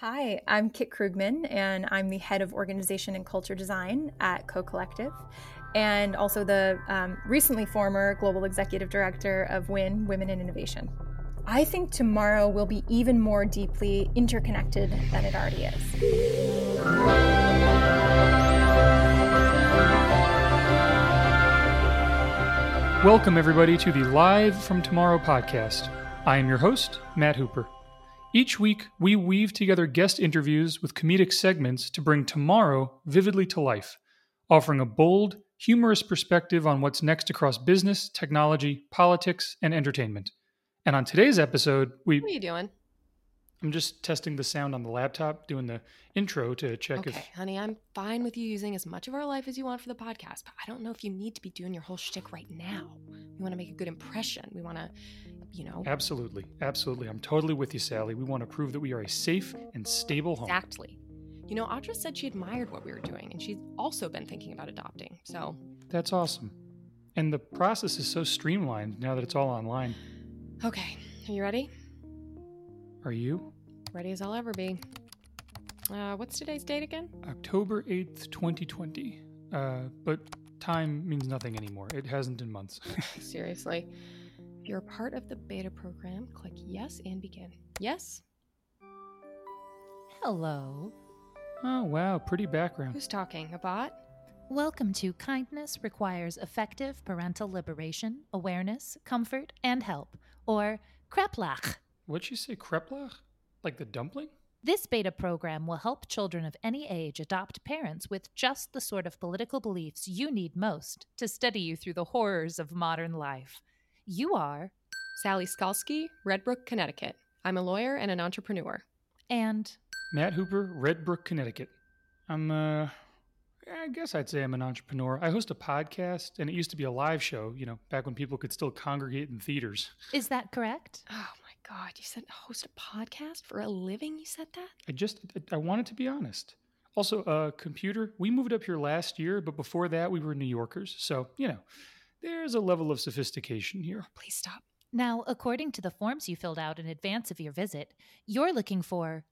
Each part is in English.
Hi, I'm Kit Krugman, and I'm the head of organization and culture design at Co-Collective, and also the recently former global executive director of WIN, Women in Innovation. I think tomorrow will be even more deeply interconnected than it already is. Welcome, everybody, to the Live from Tomorrow podcast. I am your host, Matt Hooper. Each week, we weave together guest interviews with comedic segments to bring tomorrow vividly to life, offering a bold, humorous perspective on what's next across business, technology, politics, and entertainment. And on today's episode, What are you doing? I'm just testing the sound on the laptop, doing the intro to check if... Okay, honey, I'm fine with you using as much of our life as you want for the podcast, but I don't know if you need to be doing your whole shtick right now. We want to make a good impression. We want to... Absolutely. I'm totally with you, Sally. We want to prove that we are a safe and stable home. Exactly. Audra said she admired what we were doing, and she's also been thinking about adopting, so... That's awesome. And the process is so streamlined now that it's all online. Okay. Are you ready? Are you? Ready as I'll ever be. What's today's date again? October 8th, 2020. But time means nothing anymore. It hasn't in months. Seriously. If you're a part of the beta program, click yes and begin. Yes? Hello. Oh, wow. Pretty background. Who's talking? A bot? Welcome to Kindness Requires Effective Parental Liberation, Awareness, Comfort, and Help, or Kreplach. What'd you say, Kreplach? Like the dumpling? This beta program will help children of any age adopt parents with just the sort of political beliefs you need most to steady you through the horrors of modern life. You are Sally Skalski, Redbrook, Connecticut. I'm a lawyer and an entrepreneur. And Matt Hooper, Redbrook, Connecticut. I guess I'd say I'm an entrepreneur. I host a podcast, and it used to be a live show, back when people could still congregate in theaters. Is that correct? Oh, my God. You said host a podcast for a living? You said that? I wanted to be honest. Also, computer, we moved up here last year, but before that, we were New Yorkers. So, there's a level of sophistication here. Please stop. Now, according to the forms you filled out in advance of your visit, you're looking for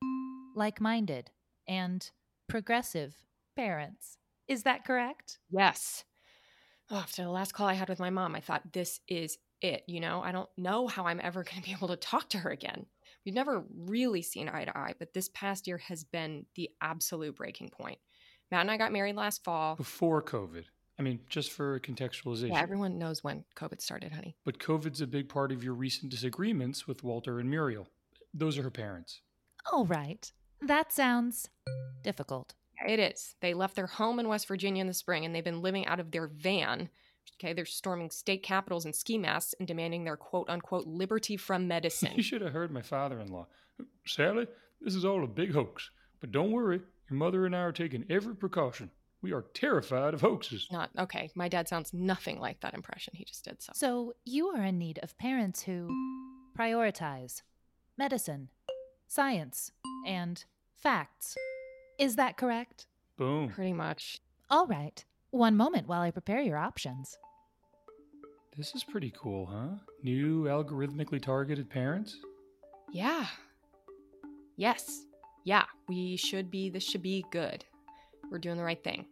like-minded and progressive parents. Is that correct? Yes. After the last call I had with my mom, I thought, this is it. I don't know how I'm ever going to be able to talk to her again. We've never really seen eye to eye, but this past year has been the absolute breaking point. Matt and I got married last fall. Before COVID. Just for contextualization. Yeah, everyone knows when COVID started, honey. But COVID's a big part of your recent disagreements with Walter and Muriel. Those are her parents. Oh, right. That sounds difficult. It is. They left their home in West Virginia in the spring, and they've been living out of their van. Okay, they're storming state capitals in ski masks and demanding their quote-unquote liberty from medicine. You should have heard my father-in-law. Sally, this is all a big hoax. But don't worry, your mother and I are taking every precaution. We are terrified of hoaxes. Not okay. My dad sounds nothing like that impression he just did. So you are in need of parents who prioritize medicine, science, and facts. Is that correct? Boom. Pretty much. All right. One moment while I prepare your options. This is pretty cool, huh? New algorithmically targeted parents? Yeah. Yes. Yeah. This should be good. We're doing the right thing.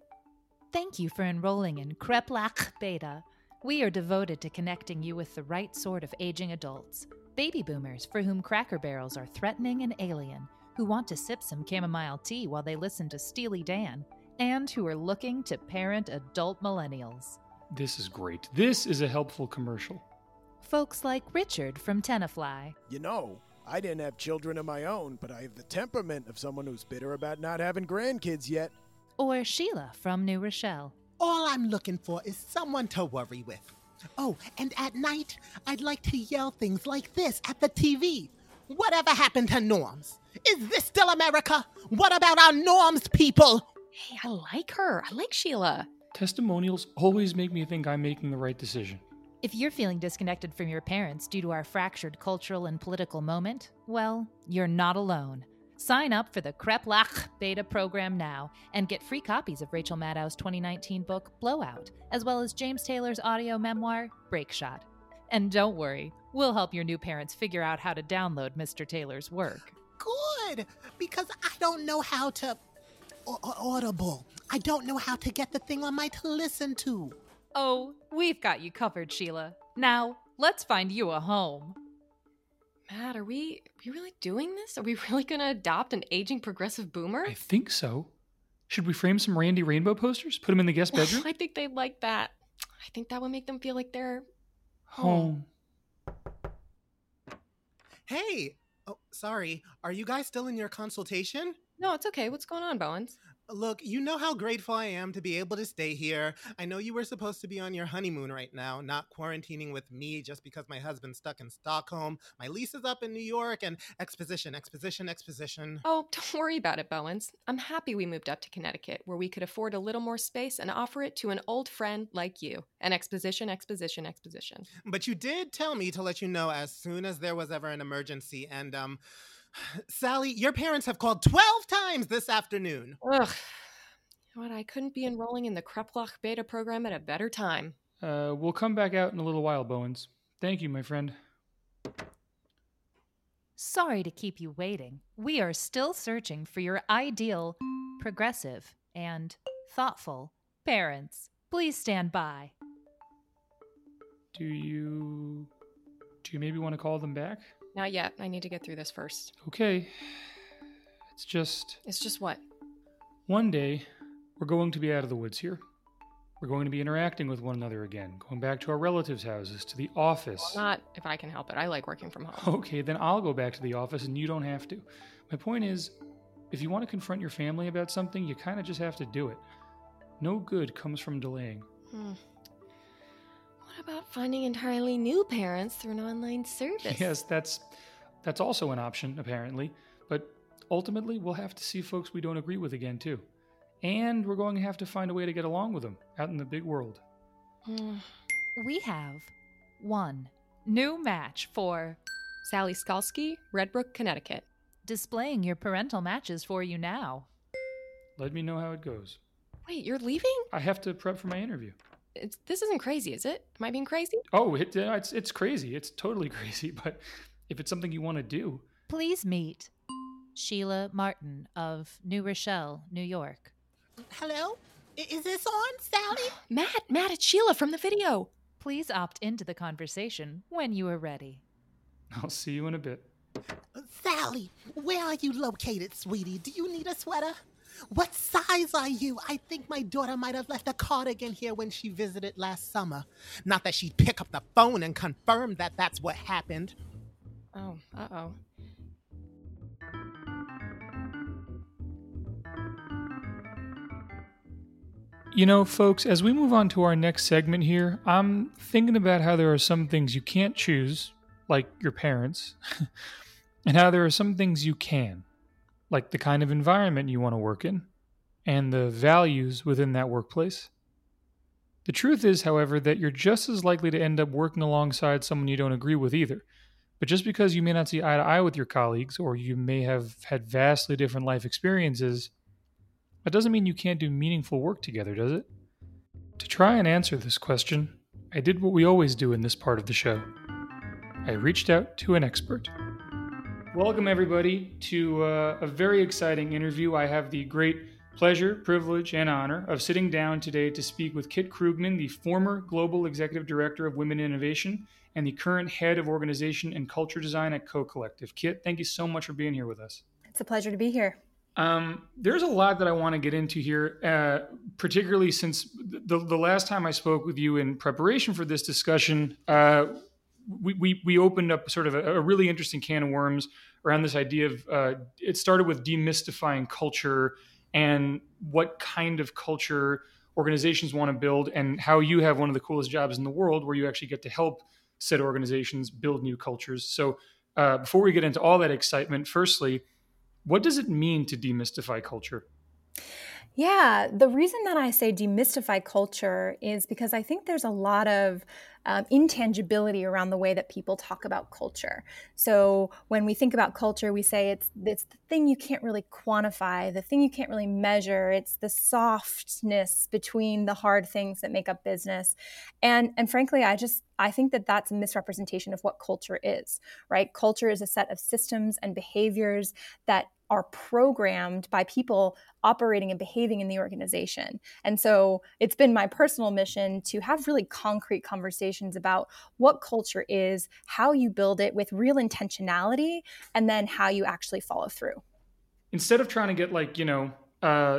Thank you for enrolling in Kreplach Beta. We are devoted to connecting you with the right sort of aging adults. Baby boomers for whom cracker barrels are threatening and alien, who want to sip some chamomile tea while they listen to Steely Dan, and who are looking to parent adult millennials. This is great. This is a helpful commercial. Folks like Richard from Tenafly. I didn't have children of my own, but I have the temperament of someone who's bitter about not having grandkids yet. Or Sheila from New Rochelle. All I'm looking for is someone to worry with. Oh, and at night, I'd like to yell things like this at the TV. Whatever happened to norms? Is this still America? What about our norms, people? Hey, I like her. I like Sheila. Testimonials always make me think I'm making the right decision. If you're feeling disconnected from your parents due to our fractured cultural and political moment, well, you're not alone. Sign up for the Kreplach Beta program now and get free copies of Rachel Maddow's 2019 book, Blowout, as well as James Taylor's audio memoir, Breakshot. And don't worry, we'll help your new parents figure out how to download Mr. Taylor's work. Good! good because I don't know how to Audible. I don't know how to get the thing on my to listen to. Oh, we've got you covered, Sheila. Now, let's find you a home. Matt, are we really doing this? Are we really going to adopt an aging progressive boomer? I think so. Should we frame some Randy Rainbow posters? Put them in the guest bedroom? I think they'd like that. I think that would make them feel like they're home. Hey! Oh, sorry. Are you guys still in your consultation? No, it's okay. What's going on, Bowens? Look, you know how grateful I am to be able to stay here. I know you were supposed to be on your honeymoon right now, not quarantining with me just because my husband's stuck in Stockholm. My lease is up in New York, and exposition. Oh, don't worry about it, Bowens. I'm happy we moved up to Connecticut, where we could afford a little more space and offer it to an old friend like you. And exposition. But you did tell me to let you know as soon as there was ever an emergency, and, Sally, your parents have called 12 times this afternoon. Ugh. You know what? I couldn't be enrolling in the Kreplach beta program at a better time. We'll come back out in a little while, Bowens. Thank you, my friend. Sorry to keep you waiting. We are still searching for your ideal, progressive, and thoughtful parents. Please stand by. Do you maybe want to call them back? Not yet. I need to get through this first. Okay. It's just what? One day, we're going to be out of the woods here. We're going to be interacting with one another again, going back to our relatives' houses, to the office. Well, not if I can help it. I like working from home. Okay, then I'll go back to the office and you don't have to. My point is, if you want to confront your family about something, you kind of just have to do it. No good comes from delaying. What about finding entirely new parents through an online service? Yes, that's also an option, apparently. But ultimately, we'll have to see folks we don't agree with again, too. And we're going to have to find a way to get along with them out in the big world. We have one new match for Sally Skalski, Redbrook, Connecticut. Displaying your parental matches for you now. Let me know how it goes. Wait, you're leaving? I have to prep for my interview. This isn't crazy, is it? Am I being crazy? Oh, it's crazy. It's totally crazy. But if it's something you want to do... Please meet Sheila Martin of New Rochelle, New York. Hello? Is this on, Sally? Matt, it's Sheila from the video. Please opt into the conversation when you are ready. I'll see you in a bit. Sally, where are you located, sweetie? Do you need a sweater? What size are you? I think my daughter might have left a cardigan here when she visited last summer. Not that she'd pick up the phone and confirm that that's what happened. Oh, uh-oh. You know, folks, as we move on to our next segment here, I'm thinking about how there are some things you can't choose, like your parents, and how there are some things you can. Like the kind of environment you want to work in, and the values within that workplace. The truth is, however, that you're just as likely to end up working alongside someone you don't agree with either. But just because you may not see eye to eye with your colleagues, or you may have had vastly different life experiences, that doesn't mean you can't do meaningful work together, does it? To try and answer this question, I did what we always do in this part of the show. I reached out to an expert. Welcome, everybody, to a very exciting interview. I have the great pleasure, privilege, and honor of sitting down today to speak with Kit Krugman, the former Global Executive Director of Women Innovation and the current Head of Organization and Culture Design at Co-Collective. Kit, thank you so much for being here with us. It's a pleasure to be here. There's a lot that I want to get into here, particularly since the last time I spoke with you in preparation for this discussion, we opened up sort of a really interesting can of worms around this idea of, it started with demystifying culture and what kind of culture organizations want to build and how you have one of the coolest jobs in the world where you actually get to help said organizations build new cultures. So before we get into all that excitement, firstly, what does it mean to demystify culture? Yeah, the reason that I say demystify culture is because I think there's a lot of intangibility around the way that people talk about culture. So when we think about culture, we say it's the thing you can't really quantify, the thing you can't really measure. It's the softness between the hard things that make up business. And frankly, I think that that's a misrepresentation of what culture is, right? Culture is a set of systems and behaviors that are programmed by people operating and behaving in the organization. And so it's been my personal mission to have really concrete conversations about what culture is, how you build it with real intentionality, and then how you actually follow through. Instead of trying to get like, you know,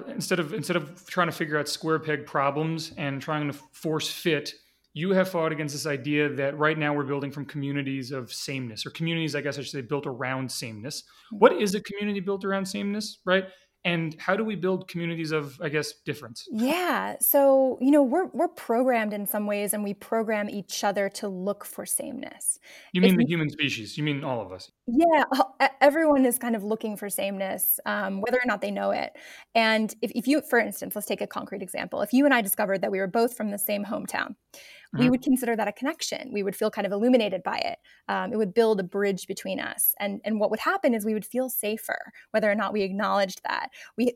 instead of trying to figure out square peg problems and trying to force fit, you have fought against this idea that right now we're building from communities of sameness, or communities, I guess I should say, built around sameness. What is a community built around sameness, right? And how do we build communities of, I guess, difference? Yeah. So, you know, we're programmed in some ways, and we program each other to look for sameness. You mean the human species? You mean all of us? Yeah. Everyone is kind of looking for sameness, whether or not they know it. And if you, for instance, let's take a concrete example. If you and I discovered that we were both from the same hometown, we would consider that a connection. We would feel kind of illuminated by it. It would build a bridge between us. And what would happen is we would feel safer, whether or not we acknowledged that.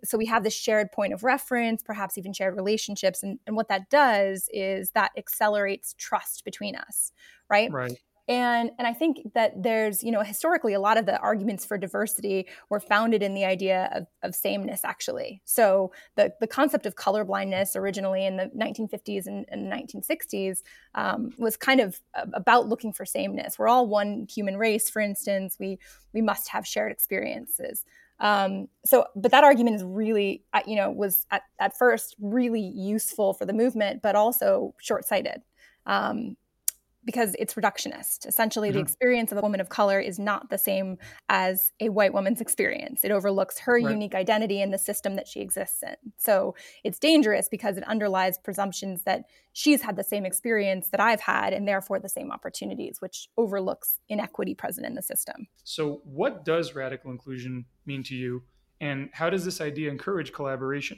So we have this shared point of reference, perhaps even shared relationships. And what that does is that accelerates trust between us, right? Right. And I think that there's, you know, historically a lot of the arguments for diversity were founded in the idea of sameness, actually. So the concept of colorblindness originally in the 1950s and 1960s was kind of about looking for sameness. We're all one human race, for instance. We must have shared experiences. But that argument is really, you know, was at first really useful for the movement, but also short-sighted. Because it's reductionist. Essentially, the experience of a woman of color is not the same as a white woman's experience. It overlooks her unique identity and the system that she exists in. So it's dangerous because it underlies presumptions that she's had the same experience that I've had, and therefore the same opportunities, which overlooks inequity present in the system. So what does radical inclusion mean to you? And how does this idea encourage collaboration?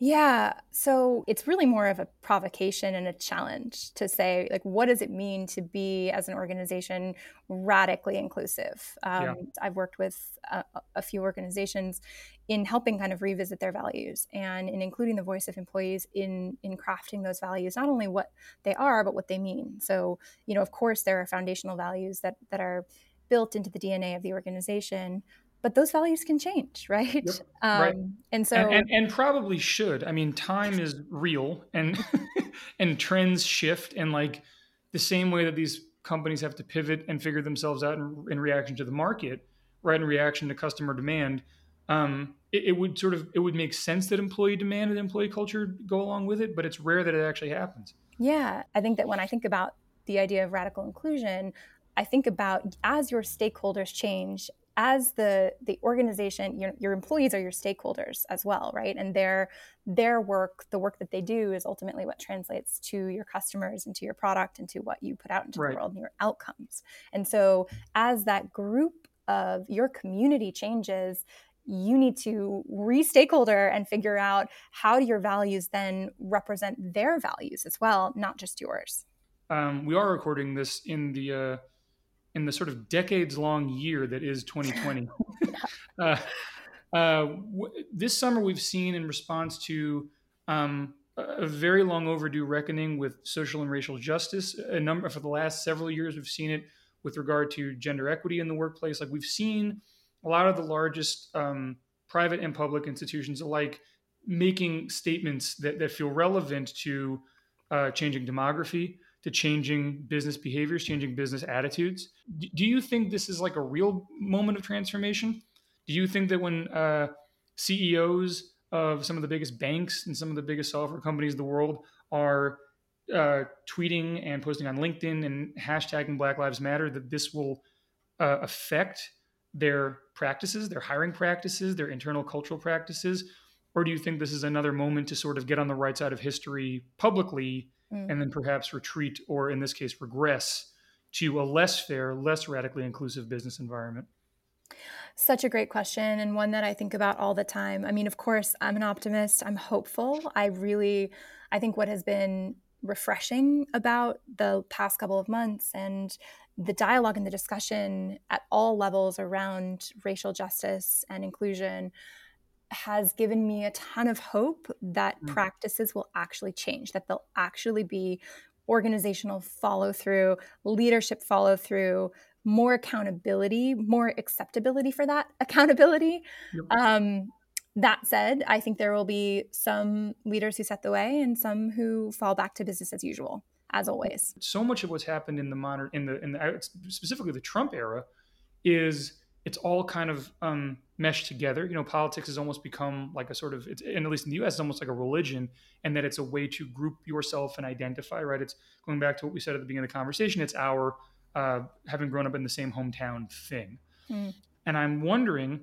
Yeah. So it's really more of a provocation and a challenge to say, like, what does it mean to be, as an organization, radically inclusive? I've worked with a few organizations in helping kind of revisit their values and in including the voice of employees in crafting those values, not only what they are, but what they mean. So, you know, of course, there are foundational values that are built into the DNA of the organization, but those values can change, right? Yep, right. And so, and probably should. I mean, time is real, and and trends shift, and like the same way that these companies have to pivot and figure themselves out in reaction to the market, right? In reaction to customer demand, it would make sense that employee demand and employee culture go along with it, but it's rare that it actually happens. Yeah, I think that when I think about the idea of radical inclusion, I think about as your stakeholders change. As the organization, your employees are your stakeholders as well, right? And their work, the work that they do, is ultimately what translates to your customers and to your product and to what you put out into the world and your outcomes. And so as that group of your community changes, you need to re-stakeholder and figure out how your values then represent their values as well, not just yours. We are recording this in the sort of decades-long year that is 2020. This summer we've seen, in response to a very long overdue reckoning with social and racial justice, for the last several years we've seen it with regard to gender equity in the workplace. Like, we've seen a lot of the largest private and public institutions alike making statements that feel relevant to changing demography, to changing business behaviors, changing business attitudes. Do you think this is like a real moment of transformation? Do you think that when CEOs of some of the biggest banks and some of the biggest software companies in the world are tweeting and posting on LinkedIn and hashtagging Black Lives Matter, that this will affect their practices, their hiring practices, their internal cultural practices? Or do you think this is another moment to sort of get on the right side of history publicly and then perhaps retreat, or in this case, regress to a less fair, less radically inclusive business environment? Such a great question, and one that I think about all the time. I mean, of course, I'm an optimist. I'm hopeful. I think what has been refreshing about the past couple of months and the dialogue and the discussion at all levels around racial justice and inclusion has given me a ton of hope that practices will actually change, that there'll actually be organizational follow-through, leadership follow-through, more accountability, more acceptability for that accountability. Yep. That said, I think there will be some leaders who set the way and some who fall back to business as usual, as always. So much of what's happened in the modern, in the specifically the Trump era, is it's all kind of meshed together. You know, politics has almost become like a sort of, and at least in the U.S., it's almost like a religion, and that it's a way to group yourself and identify. Right? It's going back to what we said at the beginning of the conversation. It's our having grown up in the same hometown thing, and I'm wondering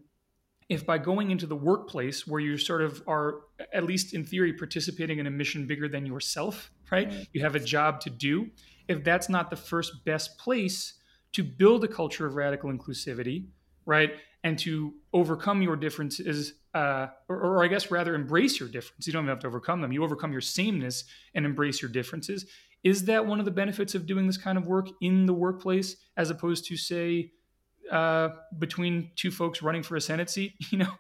if by going into the workplace where you sort of are, at least in theory, participating in a mission bigger than yourself, right? You have a job to do. If that's not the first best place to build a culture of radical inclusivity, right? And to overcome your differences, or I guess rather embrace your difference. You don't have to overcome them. You overcome your sameness and embrace your differences. Is that one of the benefits of doing this kind of work in the workplace, as opposed to, say, between two folks running for a Senate seat, you know?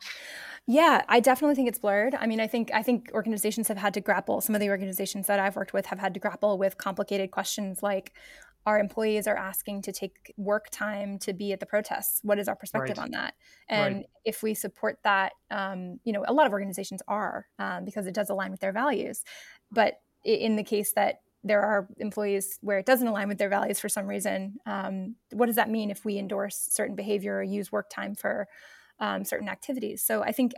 Yeah, I definitely think it's blurred. I mean, I think organizations have had to grapple. Some of the organizations that I've worked with have had to grapple with complicated questions like, our employees are asking to take work time to be at the protests. What is our perspective on that? And if we support that, you know, a lot of organizations are, because it does align with their values. But in the case that there are employees where it doesn't align with their values for some reason, what does that mean if we endorse certain behavior or use work time for certain activities? So I think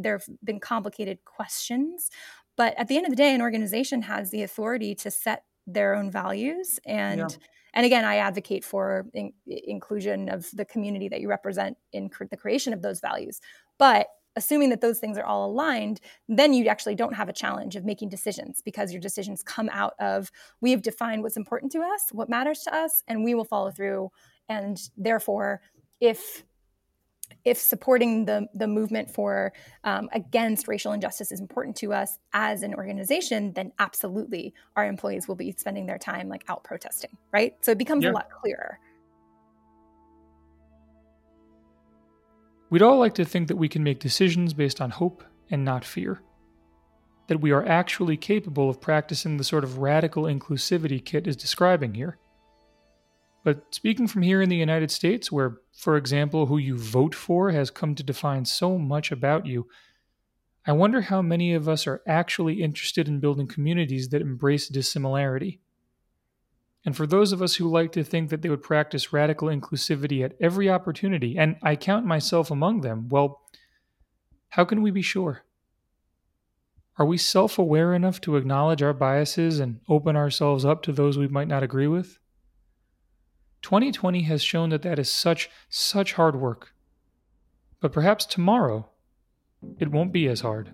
there have been complicated questions, but at the end of the day, an organization has the authority to set their own values. And again, I advocate for inclusion of the community that you represent in the creation of those values. But assuming that those things are all aligned, then you actually don't have a challenge of making decisions, because your decisions come out of, we have defined what's important to us, what matters to us, and we will follow through. And therefore, if supporting the movement for against racial injustice is important to us as an organization, then absolutely our employees will be spending their time like out protesting, right? So it becomes a lot clearer. We'd all like to think that we can make decisions based on hope and not fear, that we are actually capable of practicing the sort of radical inclusivity Kit is describing here. But speaking from here in the United States, where, for example, who you vote for has come to define so much about you, I wonder how many of us are actually interested in building communities that embrace dissimilarity. And for those of us who like to think that they would practice radical inclusivity at every opportunity, and I count myself among them, well, how can we be sure? Are we self-aware enough to acknowledge our biases and open ourselves up to those we might not agree with? 2020 has shown that is such hard work. But perhaps tomorrow, it won't be as hard.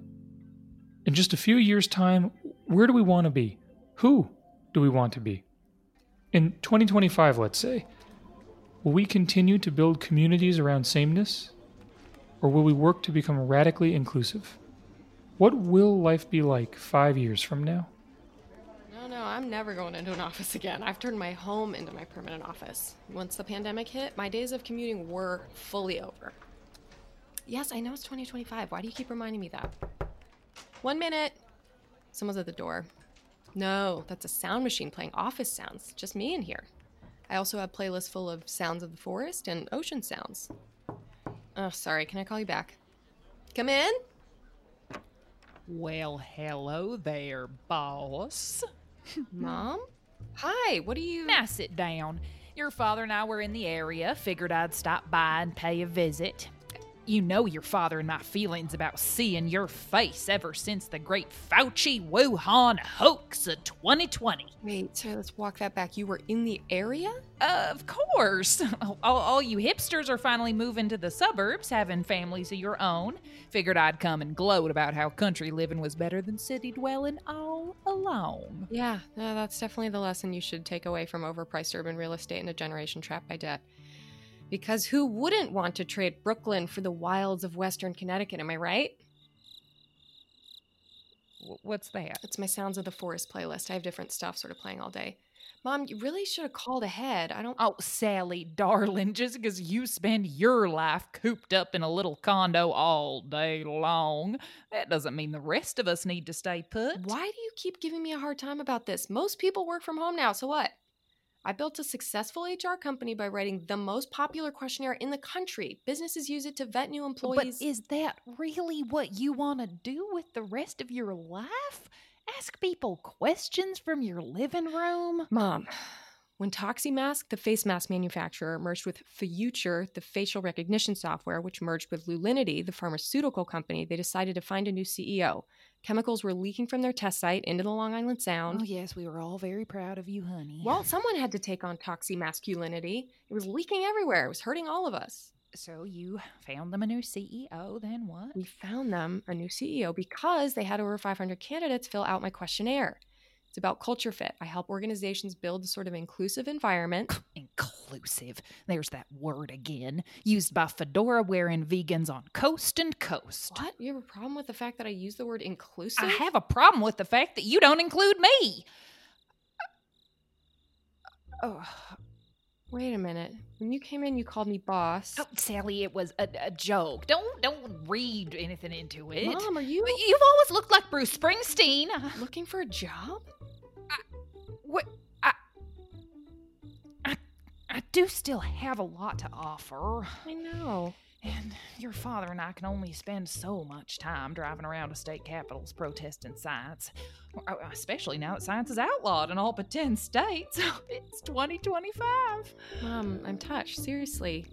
In just a few years' time, where do we want to be? Who do we want to be? In 2025, let's say, will we continue to build communities around sameness? Or will we work to become radically inclusive? What will life be like 5 years from now? No, I'm never going into an office again. I've turned my home into my permanent office. Once the pandemic hit, my days of commuting were fully over. Yes, I know it's 2025. Why do you keep reminding me that? 1 minute. Someone's at the door. No, that's a sound machine playing office sounds. Just me in here. I also have playlists full of sounds of the forest and ocean sounds. Oh, sorry. Can I call you back? Come in. Well, hello there, boss. Mom? Hi, what are you... Now sit down. Your father and I were in the area. Figured I'd stop by and pay a visit. You know your father and my feelings about seeing your face ever since the great Fauci Wuhan hoax of 2020. Wait, so let's walk that back. You were in the area? Of course. All you hipsters are finally moving to the suburbs, having families of your own. Figured I'd come and gloat about how country living was better than city dwelling all alone. Yeah, no, that's definitely the lesson you should take away from overpriced urban real estate and a generation trapped by debt. Because who wouldn't want to trade Brooklyn for the wilds of Western Connecticut, am I right? What's that? It's my Sounds of the Forest playlist. I have different stuff sort of playing all day. Mom, you really should have called ahead. Oh, Sally, darling, just because you spend your life cooped up in a little condo all day long, that doesn't mean the rest of us need to stay put. Why do you keep giving me a hard time about this? Most people work from home now, so what? I built a successful HR company by writing the most popular questionnaire in the country. Businesses use it to vet new employees. But is that really what you want to do with the rest of your life? Ask people questions from your living room? Mom, when Toximask, the face mask manufacturer, merged with Future, the facial recognition software, which merged with Lulinity, the pharmaceutical company, they decided to find a new CEO. Chemicals were leaking from their test site into the Long Island Sound. Oh, yes, we were all very proud of you, honey. Well, someone had to take on toximasculinity. It was leaking everywhere. It was hurting all of us. So you found them a new CEO, then what? We found them a new CEO because they had over 500 candidates fill out my questionnaire. It's about culture fit. I help organizations build a sort of inclusive environment. Inclusive. There's that word again. Used by fedora-wearing vegans on coast and coast. What? You have a problem with the fact that I use the word inclusive? I have a problem with the fact that you don't include me. Oh. Wait a minute. When you came in, you called me boss. Oh, Sally, it was a joke. Don't read anything into it. Mom, are you... You've always looked like Bruce Springsteen. Looking for a job? I do still have a lot to offer. I know. And your father and I can only spend so much time driving around to state capitals protesting science. Especially now that science is outlawed in all but 10 states. It's 2025. Mom, I'm touched. Seriously.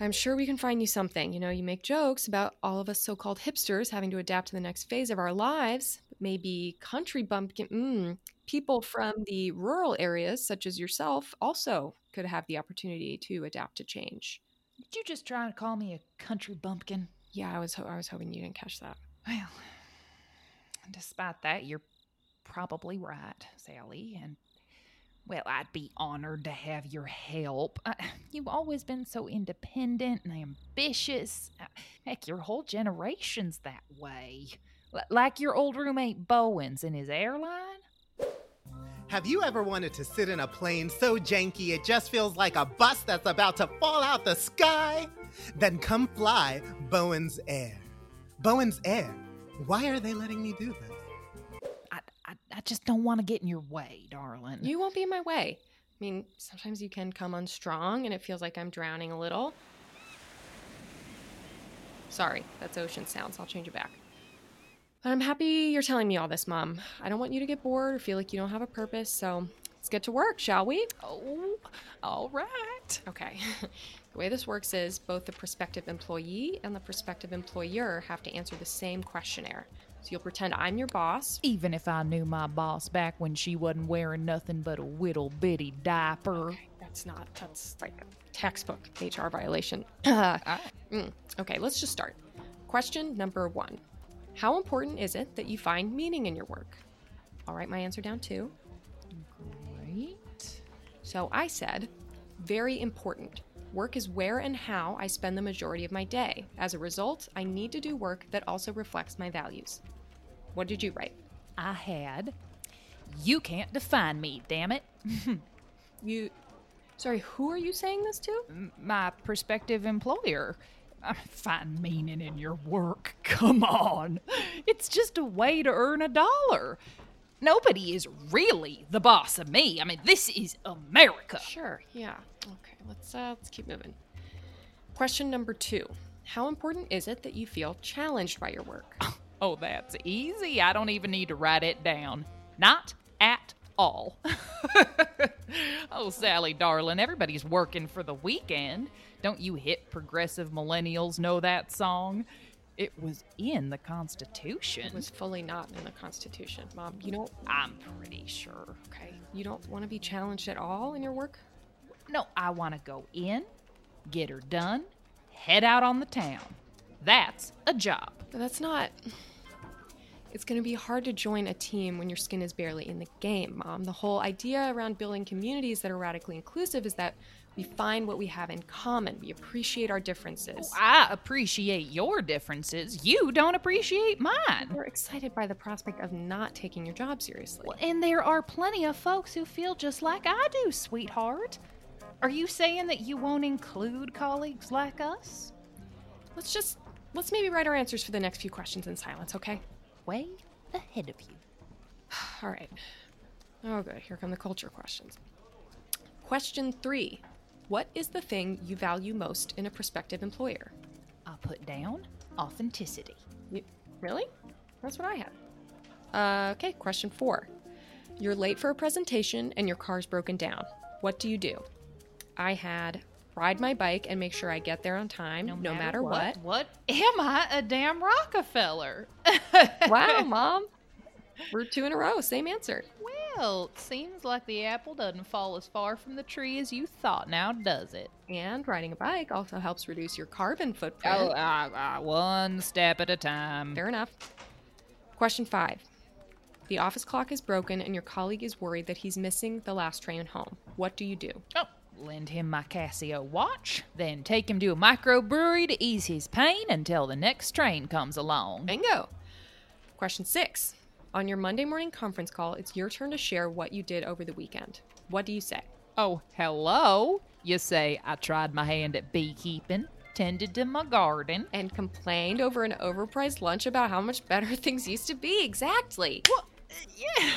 I'm sure we can find you something. You know, you make jokes about all of us so-called hipsters having to adapt to the next phase of our lives. Maybe country bumpkin, people from the rural areas, such as yourself, also could have the opportunity to adapt to change. Did you just try to call me a country bumpkin? Yeah, I was hoping you didn't catch that. Well, despite that, you're probably right, Sally. And, well, I'd be honored to have your help. You've always been so independent and ambitious. Heck, your whole generation's that way. Like your old roommate Bowen's in his airline. Have you ever wanted to sit in a plane so janky it just feels like a bus that's about to fall out the sky? Then come fly Bowen's Air. Bowen's Air. Why are they letting me do this? I just don't want to get in your way, darling. You won't be in my way. I mean, sometimes you can come on strong and it feels like I'm drowning a little. Sorry, that's ocean sounds. I'll change it back. I'm happy you're telling me all this, Mom. I don't want you to get bored or feel like you don't have a purpose, so let's get to work, shall we? Oh, all right. Okay. The way this works is both the prospective employee and the prospective employer have to answer the same questionnaire. So you'll pretend I'm your boss. Even if I knew my boss back when she wasn't wearing nothing but a whittle bitty diaper. Okay, that's like a textbook HR violation. Okay, let's just start. Question number 1. How important is it that you find meaning in your work? I'll write my answer down too. Great. So I said, very important. Work is where and how I spend the majority of my day. As a result, I need to do work that also reflects my values. What did you write? I had, you can't define me, damn it. Sorry, who are you saying this to? My prospective employer. Find meaning in your work. Come on. It's just a way to earn $1. Nobody is really the boss of me. I mean, this is America. Sure, yeah. Okay, let's keep moving. Question number 2. How important is it that you feel challenged by your work? Oh, that's easy. I don't even need to write it down. Not at all. Oh, Sally, darling, everybody's working for the weekend. Don't you hip progressive millennials know that song? It was in the Constitution. It was fully not in the Constitution, Mom. I'm pretty sure. Okay. You don't want to be challenged at all in your work? No, I want to go in, get her done, head out on the town. That's a job. That's not... It's going to be hard to join a team when your skin is barely in the game, Mom. The whole idea around building communities that are radically inclusive is that we find what we have in common. We appreciate our differences. Oh, I appreciate your differences. You don't appreciate mine. We're excited by the prospect of not taking your job seriously. Well, and there are plenty of folks who feel just like I do, sweetheart. Are you saying that you won't include colleagues like us? Let's maybe write our answers for the next few questions in silence, okay? Way ahead of you. All right. Oh, good. Here come the culture questions. Question 3. What is the thing you value most in a prospective employer? I'll put down authenticity. Really? That's what I had. Okay, question 4. You're late for a presentation and your car's broken down. What do? I had ride my bike and make sure I get there on time, no matter what. What am I, a damn Rockefeller? Wow, Mom. We're 2 in a row. Same answer. Well, it seems like the apple doesn't fall as far from the tree as you thought now, does it? And riding a bike also helps reduce your carbon footprint. Oh, one step at a time. Fair enough. Question 5. The office clock is broken and your colleague is worried that he's missing the last train home. What do? Oh, lend him my Casio watch, then take him to a microbrewery to ease his pain until the next train comes along. Bingo. Question 6. On your Monday morning conference call, it's your turn to share what you did over the weekend. What do you say? Oh, hello. You say, I tried my hand at beekeeping, tended to my garden, and complained over an overpriced lunch about how much better things used to be. Exactly. Well, yeah.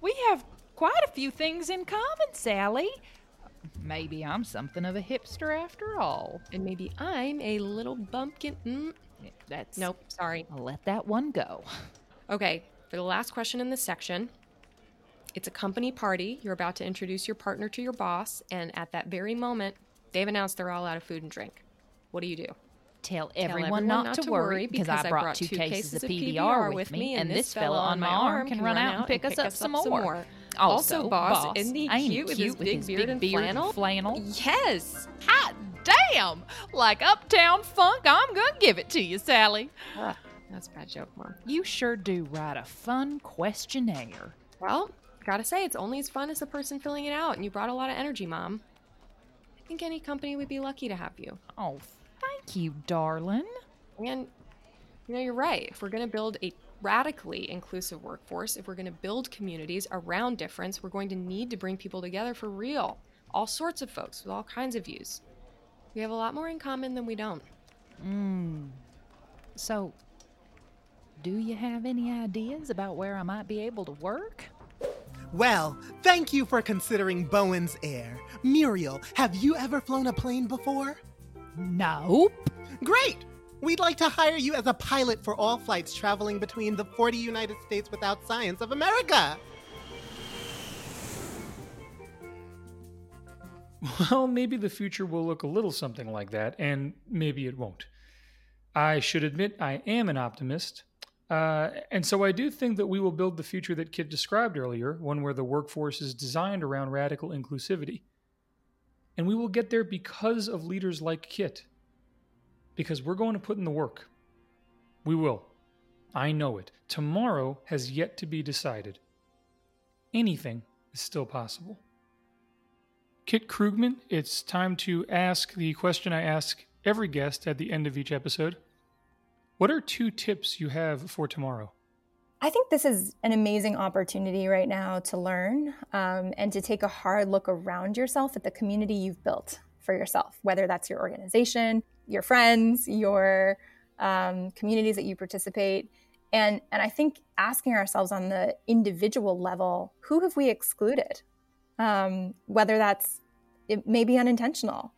We have quite a few things in common, Sally. Maybe I'm something of a hipster after all. And maybe I'm a little bumpkin. Nope, sorry. I'll let that one go. Okay, for the last question in this section, it's a company party. You're about to introduce your partner to your boss, and at that very moment, they've announced they're all out of food and drink. What do? Tell everyone not to worry because I brought 2 cases of PBR with me, and this fella on my arm can run out and pick us up some more. Also, boss, isn't he cute with his big beard and flannel? Yes! Hot damn! Like Uptown Funk, I'm gonna give it to you, Sally. That's a bad joke, Mom. You sure do write a fun questionnaire. Well, gotta say, it's only as fun as the person filling it out, and you brought a lot of energy, Mom. I think any company would be lucky to have you. Oh, thank you, darling. And, you're right. If we're gonna build a radically inclusive workforce, if we're gonna build communities around difference, we're going to need to bring people together for real. All sorts of folks with all kinds of views. We have a lot more in common than we don't. So... do you have any ideas about where I might be able to work? Well, thank you for considering Bowen's Air. Muriel, have you ever flown a plane before? Nope. Great! We'd like to hire you as a pilot for all flights traveling between the 40 United States without science of America. Well, maybe the future will look a little something like that, and maybe it won't. I should admit I am an optimist. And so I do think that we will build the future that Kit described earlier, one where the workforce is designed around radical inclusivity. And we will get there because of leaders like Kit. Because we're going to put in the work. We will. I know it. Tomorrow has yet to be decided. Anything is still possible. Kit Krugman, it's time to ask the question I ask every guest at the end of each episode. What are 2 tips you have for tomorrow? I think this is an amazing opportunity right now to learn and to take a hard look around yourself at the community you've built for yourself, whether that's your organization, your friends, your communities that you participate. And I think asking ourselves on the individual level, who have we excluded? Whether that's, it may be unintentional.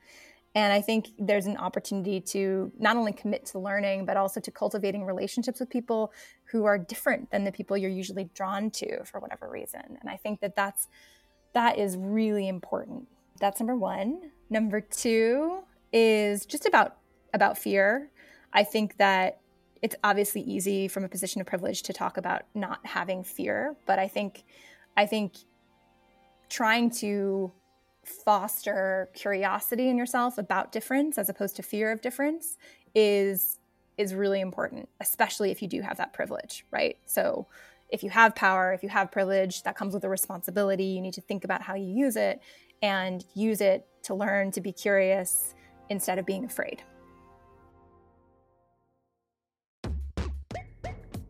And I think there's an opportunity to not only commit to learning, but also to cultivating relationships with people who are different than the people you're usually drawn to for whatever reason. And I think that is really important. That's number 1. Number 2 is just about fear. I think that it's obviously easy from a position of privilege to talk about not having fear, but I think trying to foster curiosity in yourself about difference as opposed to fear of difference is really important, especially if you do have that privilege, right? So if you have power, if you have privilege, that comes with a responsibility. You need to think about how you use it and use it to learn, to be curious instead of being afraid.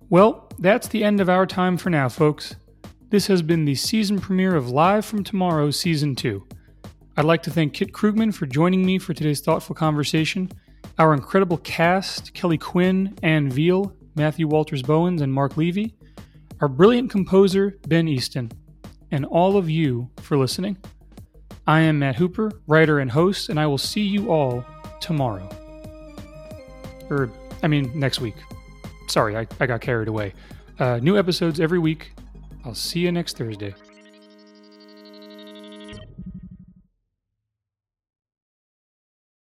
Well, that's the end of our time for now, folks. This has been the season premiere of Live from Tomorrow Season 2. I'd like to thank Kit Krugman for joining me for today's thoughtful conversation, our incredible cast, Kelly Quinn, Anne Veal, Matthew Walters-Bowens, and Mark Levy, our brilliant composer, Ben Easton, and all of you for listening. I am Matt Hooper, writer and host, and I will see you all tomorrow. Next week. Sorry, I got carried away. New episodes every week. I'll see you next Thursday.